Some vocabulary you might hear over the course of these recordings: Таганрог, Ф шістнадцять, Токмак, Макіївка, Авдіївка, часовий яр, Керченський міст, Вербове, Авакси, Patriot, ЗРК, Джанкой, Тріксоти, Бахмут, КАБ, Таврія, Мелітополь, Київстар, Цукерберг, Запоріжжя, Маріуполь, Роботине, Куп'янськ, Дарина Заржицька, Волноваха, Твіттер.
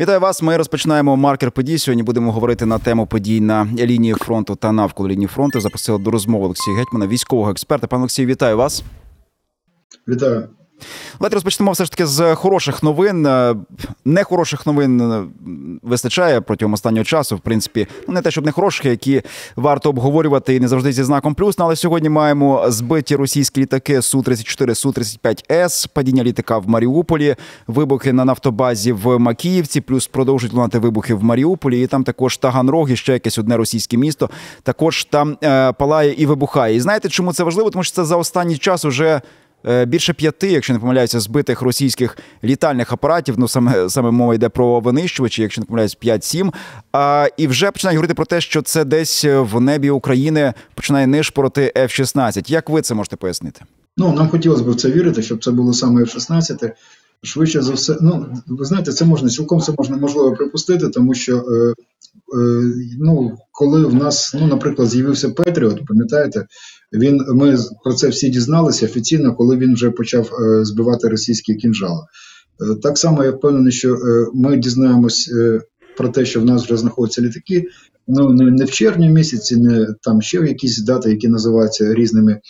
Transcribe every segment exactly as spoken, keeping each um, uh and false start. Вітаю вас, ми розпочинаємо маркер подій. Сьогодні будемо говорити на тему подій на лінії фронту та навколо лінії фронту. Запросили до розмови Олексія Гетьмана, військового експерта. Пане Олексію, вітаю вас. Вітаю. Давайте розпочнемо все ж таки з хороших новин. Нехороших новин вистачає протягом останнього часу. В принципі, ну не те, щоб не хороших, які варто обговорювати і не завжди зі знаком плюс. Але сьогодні маємо збиті російські літаки Су тридцять чотири, Су тридцять п'ять С, падіння літака в Маріуполі, вибухи на нафтобазі в Макіївці, плюс продовжують лунати вибухи в Маріуполі. І там також Таганрог, і ще якесь одне російське місто. Також там е, палає і вибухає. І знаєте, чому це важливо? Тому що це за останній час уже... більше п'яти, якщо не помиляюся, збитих російських літальних апаратів, ну саме, саме мова йде про винищувачі, якщо не помиляюся, п'ять-сім. А, і вже починають говорити про те, що це десь в небі України починає нишпорити Ф шістнадцять. Як ви це можете пояснити? Ну, нам хотілося б в це вірити, щоб це було саме Ф шістнадцять. Швидше за все, ну, ви знаєте, це можна, цілком це можна, можливо, припустити, тому що, е, е, ну, коли в нас, ну, наприклад, з'явився Patriot, пам'ятаєте, він, ми про це всі дізналися офіційно, коли він вже почав е, збивати російські кінжали. Е, так само я впевнений, що е, ми дізнаємось е, про те, що в нас вже знаходяться літаки, ну, не, не в червні місяці, не там ще якісь дати, які називаються різними,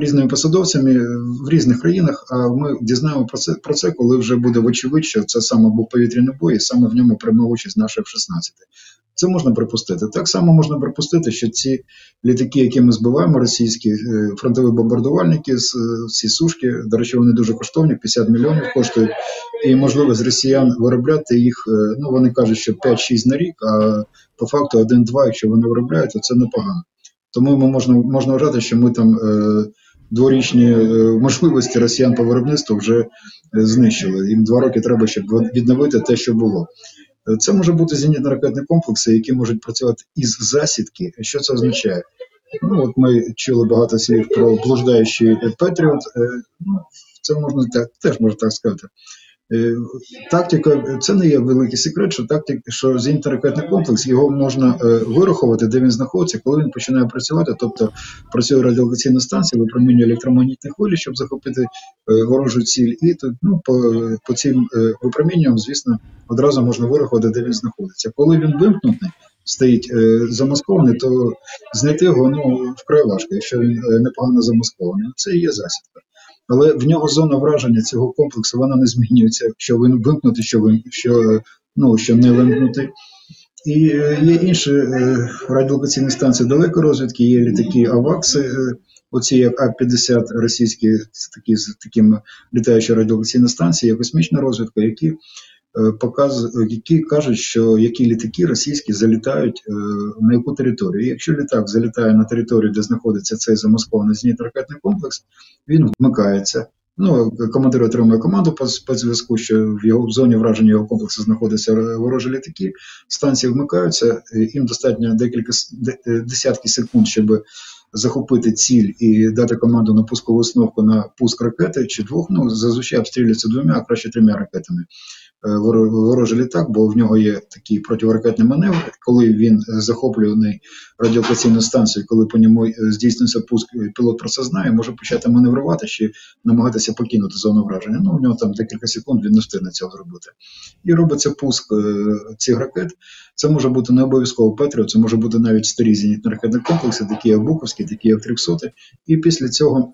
різними посадовцями в різних країнах, а ми дізнаємо про це, про це, коли вже буде вочевидь, що це саме був повітряний бой, і саме в ньому приймав участь наш Ф шістнадцять. Це можна припустити. Так само можна припустити, що ці літаки, які ми збиваємо, російські фронтові бомбардувальники, ці сушки, до речі, вони дуже коштовні, п'ятдесят мільйонів коштують, і можливо з росіян виробляти їх, ну вони кажуть, що п'ять-шість на рік, а по факту один-два, якщо вони виробляють, то це непогано. Тому ми можна, можна вважати, що ми там е, дворічні е, можливості росіян по виробництву вже е, знищили. Їм два роки треба, щоб відновити те, що було. Це може бути зенітно-ракетні комплекси, які можуть працювати із засідки. Що це означає? Ну, от ми чули багато слів про блуждаючий Patriot. Е, ну, це можна так, теж можна так сказати. Е, тактика, це не є великий секрет, що тактик, що зенітно-ракетний комплекс, його можна е, вирахувати, де він знаходиться, коли він починає працювати, тобто працює радіолокаційна станція, випромінює електромагнітні хвилі, щоб захопити е, ворожу ціль, і то, ну, по, по цим е, випромінюванням, звісно, одразу можна вирахувати, де він знаходиться. Коли він вимкнутий, стоїть е, замаскований, то знайти його, ну, вкрай важко, якщо він е, непогано замаскований. Це і є засідка. Але в нього зона враження цього комплексу, вона не змінюється, що він вимкнути, що, вим... що, ну, що не вимкнути. І є інші е, радіолокаційні станції далекої розвідки, є літаки Авакси, е, оці як А п'ятдесят російські, такі з такими літаючі радіолокаційні станції, є космічна розвідка, які, е, показ... які кажуть, що які літаки російські залітають е, на яку територію. І якщо літак залітає на територію, де знаходиться цей замаскований зенітно-ракетний комплекс, він вмикається. Ну, командир отримує команду по спецзв'язку, що в його в зоні враження його комплексу знаходяться ворожі літаки. Станції вмикаються, їм достатньо декілька десятки секунд, щоб захопити ціль і дати команду на пускову установку на пуск ракети чи двох. Ну, зазвичай обстрілюються двома, а краще трьома ракетами. Ворожий літак, бо в нього є такий протиракетний маневр, коли він захоплює радіолокаційну станцію, коли по ньому здійснюється пуск, пілот про це знає, може почати маневрувати чи намагатися покинути зону враження. Ну, у нього там декілька секунд, він не встигне цього зробити. І робиться пуск цих ракет. Це може бути не обов'язково Patriot, це може бути навіть старі зенітно-ракетні комплекси, такі як Буковські, такі як Тріксоти. І після цього...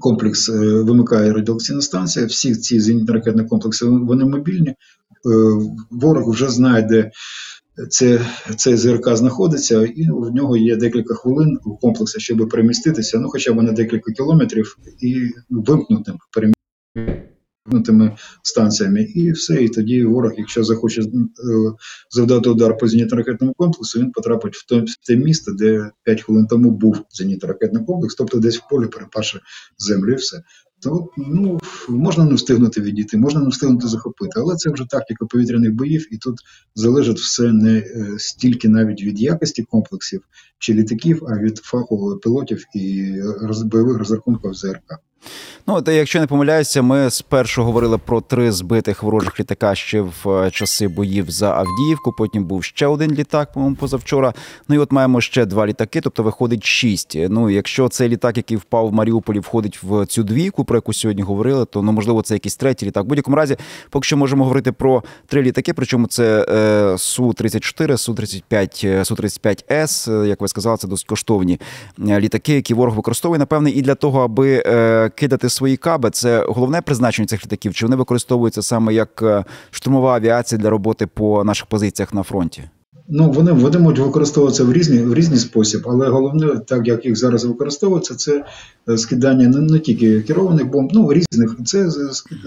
комплекс е, вимикає радіолокаційна станція, всі ці зенітно-ракетні комплекси, вони мобільні, е, ворог вже знає, де це, цей ЗРК знаходиться, і в нього є декілька хвилин у комплексі, щоб переміститися, ну хоча б на декілька кілометрів, і вимкнутим переміститими станціями, і все, і тоді ворог, якщо захоче е, завдати удар по зенітно-ракетному комплексу, він потрапить в, той, в те місто, де п'ять хвилин тому був зенітно-ракетний комплекс, тобто десь в полі перепаше землю і все. То, ну, можна не встигнути відійти, можна не встигнути захопити, але це вже тактика повітряних боїв, і тут залежить все не стільки навіть від якості комплексів чи літаків, а від фахових пілотів і бойових розрахунків ЗРК. Ну, та якщо не помиляюся, ми спершу говорили про три збитих ворожих літака ще в часи боїв за Авдіївку, потім був ще один літак, по-моєму, позавчора. Ну і от маємо ще два літаки, тобто виходить шість. Ну, якщо цей літак, який впав в Маріуполі, входить в цю двійку, про яку сьогодні говорили, то, ну, можливо, це якийсь третій літак. В будь-якому разі, поки що можемо говорити про три літаки, причому це е, Су тридцять чотири, Су тридцять п'ять, Су тридцять п'ять С, як ви сказали, це досить коштовні літаки, які ворог використовує, напевне, і для того, аби е, кидати свої КАБи. Це головне призначення цих літаків? Чи вони використовуються саме як штурмова авіація для роботи по наших позиціях на фронті? Ну, вони, вони можуть використовуватися в різні, в різний спосіб, але головне, так як їх зараз використовується, це скидання не, не тільки керованих бомб, ну, різних. Це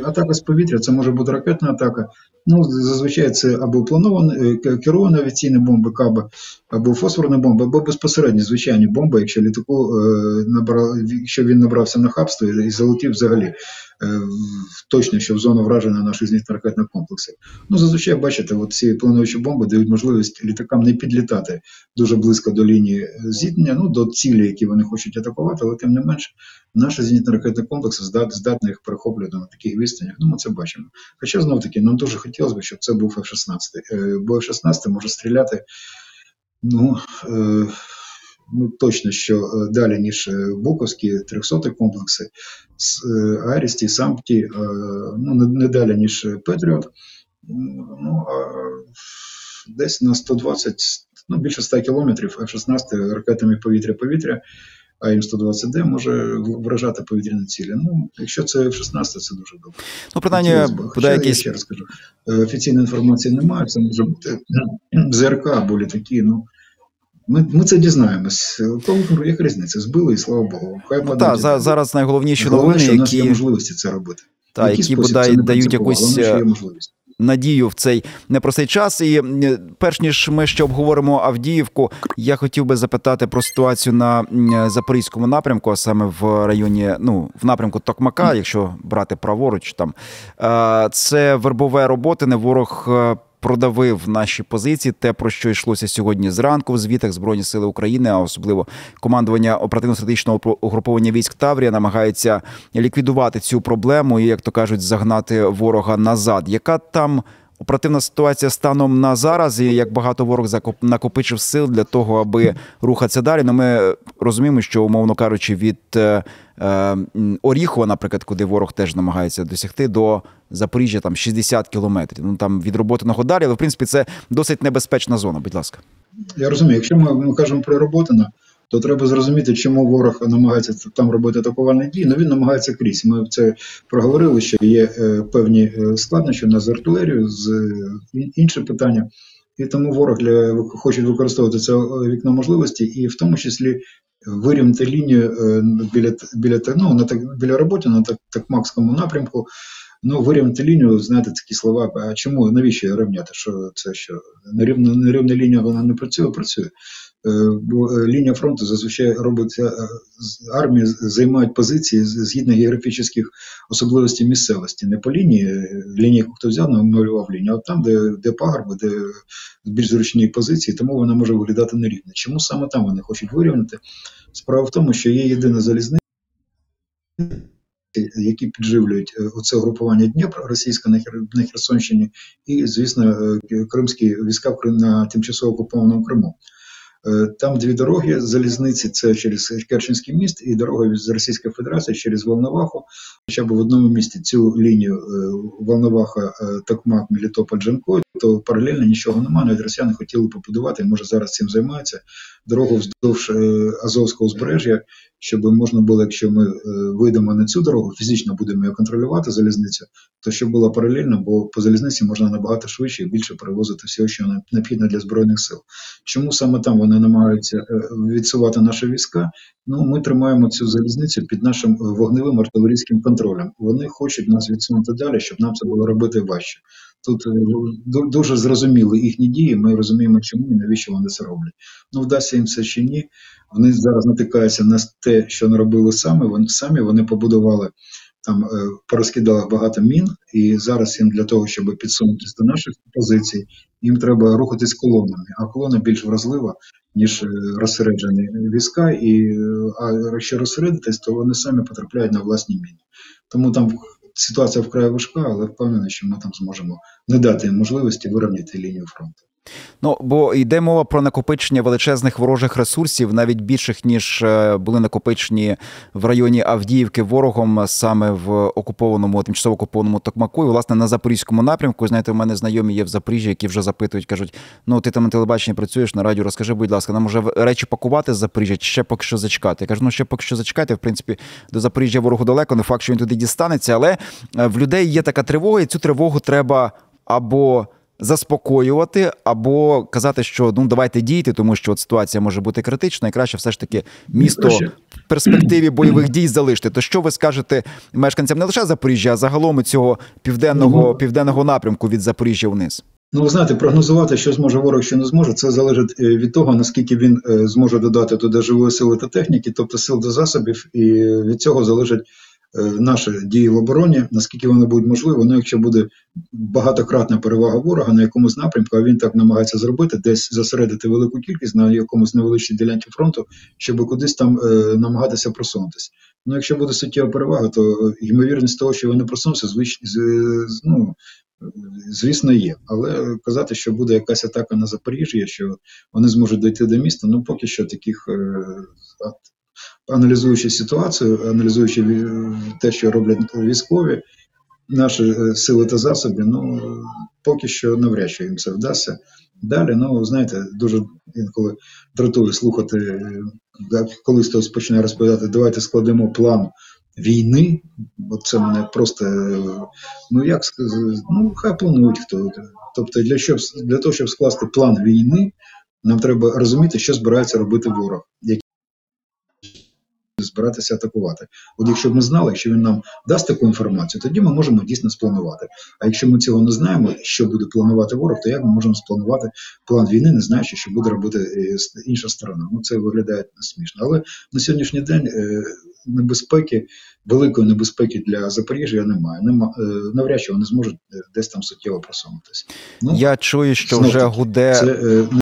атака з повітря, це може бути ракетна атака. Ну, зазвичай це або планована, керована авіаційна бомба, КАБи, або фосфорна бомба, або безпосередньо звичайні бомби, якщо літаку набрав, якщо він набрався нахабства і залетів взагалі точно, що в зону враження наших зенітно-ракетних комплексів. Ну, зазвичай, бачите, от ці плануючі бомби дають можливість літакам не підлітати дуже близько до лінії зіткнення, ну, до цілі, які вони хочуть атакувати, але тим не менше, наші зенітно-ракетні комплекси здатні їх перехоплювати на таких відстанях. Ну, ми це бачимо. Хоча, знов-таки, нам дуже хотілося б, щоб це був Ф шістнадцять. Бо Ф шістнадцять може стріляти, ну, е- Ну, точно, що далі, ніж Буковські, Тріксоти комплекси, Арісті, Сампті, ну, не далі, ніж Patriot, ну, десь на сто двадцять, ну, більше сто кілометрів, Ф шістнадцять ракетами повітря-повітря, А М сто двадцять Д може вражати повітряні цілі. Ну, якщо це Ф шістнадцять, це дуже добре. Ну, принаймні, хоча, якісь... я ще раз кажу, офіційної інформації немає, це може бути З Р К або літаки, ну, Ми, ми це дізнаємось. Тому як різниця, збили і слава Богу. Хай ну, та, за, зараз найголовніші головне, новини, що які... в нас є можливості це робити. Та, які, які бодай дають якусь надію в цей непростий час. І перш ніж ми ще обговоримо Авдіївку, я хотів би запитати про ситуацію на Запорізькому напрямку, а саме в районі, ну, в напрямку Токмака, якщо брати праворуч там. Це вербове роботи, не ворог продавив наші позиції, те, про що йшлося сьогодні зранку в звітах Збройні Сили України, а особливо командування оперативно-стратегічного угруповання військ Таврія намагається ліквідувати цю проблему і, як то кажуть, загнати ворога назад. Яка там оперативна ситуація станом на зараз і як багато ворог накопичив сил для того, аби рухатися далі? Ну, ми розуміємо, що, умовно кажучи, від е, е, Оріхова, наприклад, куди ворог теж намагається досягти, до Запоріжжя там шістдесят кілометрів. Ну, там від Роботиного далі, але, в принципі, це досить небезпечна зона. Будь ласка. Я розумію. Якщо ми, ми кажемо про Роботине, то треба зрозуміти, чому ворог намагається там робити атакувальні дії. Ну, він намагається крізь. Ми це проговорили, що є е, певні складнощі у нас з артилерією, з е, інші питання. І тому ворог для, хоче використовувати це вікно можливості, і в тому числі вирівняти лінію е, біля, біля, ну, на, біля роботи на Токмакському напрямку. Ну, вирівняти лінію, знаєте, такі слова, а чому, навіщо рівняти, що це, що нерівна, нерівна лінія, вона не працює, працює. Бо лінія фронту зазвичай робиться, армії займають позиції згідно географічних особливостей місцевості. Не по лінії, лінійку хто взяв, намалював лінію, а от там, де, де пагорби, де більш зручні позиції, тому вона може виглядати нерівно. Чому саме там вони хочуть вирівняти? Справа в тому, що є єдина залізниця, які підживлюють оце угрупування Дніпро російське на Херсонщині і, звісно, кримські війська на тимчасово окупованому Криму. Там дві дороги, залізниці, це через Керченський міст і дорога з Російської Федерації через Волноваху. Хоча б в одному місті цю лінію Волноваха, Токмак, Мелітополь, Джанкой, то паралельно нічого немає, навіть росіяни хотіли побудувати, може зараз цим займаються, дорогу вздовж Азовського узбережжя, щоб можна було, якщо ми вийдемо на цю дорогу, фізично будемо її контролювати, залізницю, то щоб було паралельно, бо по залізниці можна набагато швидше і більше перевозити все, що необхідно для Збройних сил. Чому саме там вони намагаються відсувати наші війська? Ну, ми тримаємо цю залізницю під нашим вогневим артилерійським контролем. Вони хочуть нас відсунути далі, щоб нам це було робити важче. Тут дуже зрозуміли їхні дії, ми розуміємо, чому і навіщо вони це роблять. Ну, вдасться їм це чи ні. Вони зараз натикаються на те, що не робили самі. Вони самі вони побудували, там порозкидали багато мін, і зараз їм для того, щоб підсунутися до наших позицій, їм треба рухатись колонами, а колона більш вразлива ніж розсереджені війська, і а якщо розсередитись, то вони самі потрапляють на власні міні. Тому там ситуація вкрай важка, але впевнений, що ми там зможемо не дати їм можливості вирівняти лінію фронту. Ну, бо йде мова про накопичення величезних ворожих ресурсів, навіть більших, ніж були накопичені в районі Авдіївки ворогом, саме в окупованому, тимчасово окупованому Токмаку. І, власне, на запорізькому напрямку, знаєте, у мене знайомі є в Запоріжжі, які вже запитують, кажуть, ну, ти там на телебаченні працюєш, на радіо, розкажи, будь ласка, нам уже речі пакувати з Запоріжжя чи ще поки що зачекати? Я кажу, ну, ще поки що зачекайте, в принципі, до Запоріжжя ворогу далеко, не факт, що він туди дістанеться, але в людей є така тривога, і цю тривогу треба або заспокоювати, або казати, що ну давайте дійте, тому що от ситуація може бути критична, і краще все ж таки місто в перспективі бойових дій залишити. То що ви скажете мешканцям не лише Запоріжжя, а загалом цього південного, угу. південного напрямку від Запоріжжя вниз? Ну, ви знаєте, прогнозувати, що зможе ворог, що не зможе, це залежить від того, наскільки він зможе додати туди живої сили та техніки, тобто сил до засобів, і від цього залежить наші дії в обороні, наскільки вони будуть можливі. Ну, якщо буде багатократна перевага ворога на якомусь напрямку, а він так намагається зробити, десь зосередити велику кількість на якомусь невеличкій ділянці фронту, щоб кудись там е, намагатися просунутися. Ну, якщо буде суттєва перевага, то ймовірність того, що вони просунуться, звич... з... ну, звісно, є. Але казати, що буде якась атака на Запоріжжя, що вони зможуть дійти до міста, ну, поки що таких е... аналізуючи ситуацію, аналізуючи те, що роблять військові, наші сили та засоби, ну, поки що навряд чи їм це вдасться. Далі, ну, знаєте, дуже інколи дратує слухати, коли хтось починає розповідати, давайте складемо план війни, бо це мене просто, ну, як сказати, ну, хай планують хто. Тобто, для, щоб, для того, щоб скласти план війни, нам треба розуміти, що збирається робити ворог, збиратися атакувати. От якщо б ми знали, якщо він нам дасть таку інформацію, тоді ми можемо дійсно спланувати. А якщо ми цього не знаємо, що буде планувати ворог, то як ми можемо спланувати план війни, не знаючи, що буде робити інша сторона? Ну, це виглядає смішно. Але на сьогоднішній день небезпеки, великої небезпеки для Запоріжжя немає. Нема, навряд чи вони зможуть десь там суттєво просунутися. Ну, я чую, що вже гуде... Це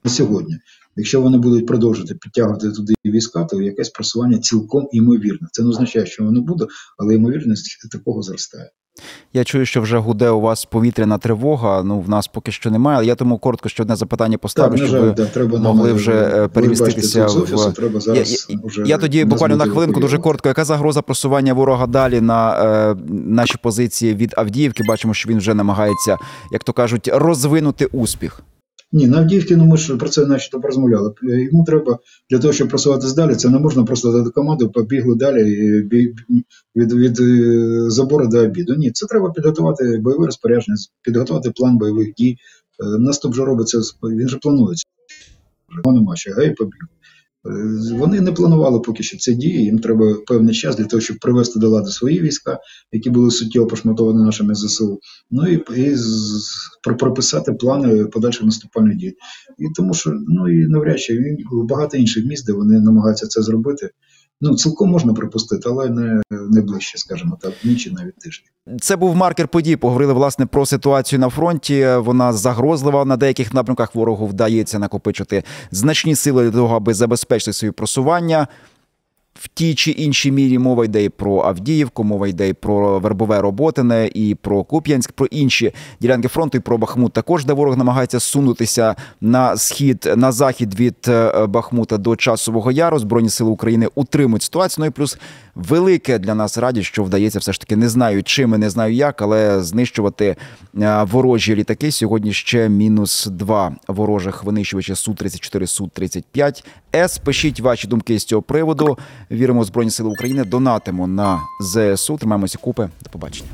на сьогодні. Якщо вони будуть продовжувати підтягувати туди війська, то якесь просування цілком імовірне. Це не означає, що воно буде, але ймовірність такого зростає. Я чую, що вже гуде у вас повітряна тривога, ну в нас поки що немає, але я тому коротко ще одне запитання поставлю, так, щоб жаль, ви да, могли нам, вже переміститися. В... Я, я, я тоді буквально на хвилинку дуже коротко, яка загроза просування ворога далі на е, наші позиції від Авдіївки? Бачимо, що він вже намагається, як то кажуть, розвинути успіх. Ні, на Авдіївці, ну ми ж про це начебто розмовляли. Йому треба, для того, щоб просуватися далі, це не можна просто дати команду, побігли далі від, від, від забору до обіду. Ні, це треба підготувати бойове розпорядження, підготувати план бойових дій. Наступ же робиться, він же планується. Вони мають, а й побігли. Вони не планували поки що ці дії, їм треба певний час для того, щоб привести до ладу свої війська, які були суттєво пошматовані нашими ЗСУ, ну і, і прописати плани подальших наступальних дій. І тому що, ну і навряд чи, багато інших міст, де вони намагаються це зробити. Ну, цілком можна припустити, але не, не ближче, скажімо так, дні чи навіть тижні. Це був маркер подій. Поговорили, власне, про ситуацію на фронті. Вона загрозлива. На деяких напрямках ворогу вдається накопичити значні сили для того, аби забезпечити свої просування. В тій чи іншій мірі мова йде і про Авдіївку, мова йде і про Вербове, Роботине, і про Куп'янськ, про інші ділянки фронту, і про Бахмут також, де ворог намагається сунутися на схід, на захід від Бахмута до Часового Яру. Збройні сили України утримують ситуацію. Ну і плюс велике для нас радість, що вдається все ж таки, не знаю чим і не знаю як, але знищувати ворожі літаки. Сьогодні ще мінус два ворожих винищувача Су тридцять чотири, Су тридцять п'ять С. Пишіть ваші думки з цього приводу. Віримо в Збройні Сили України, донатимо на ЗСУ. Тримаємося купи. До побачення.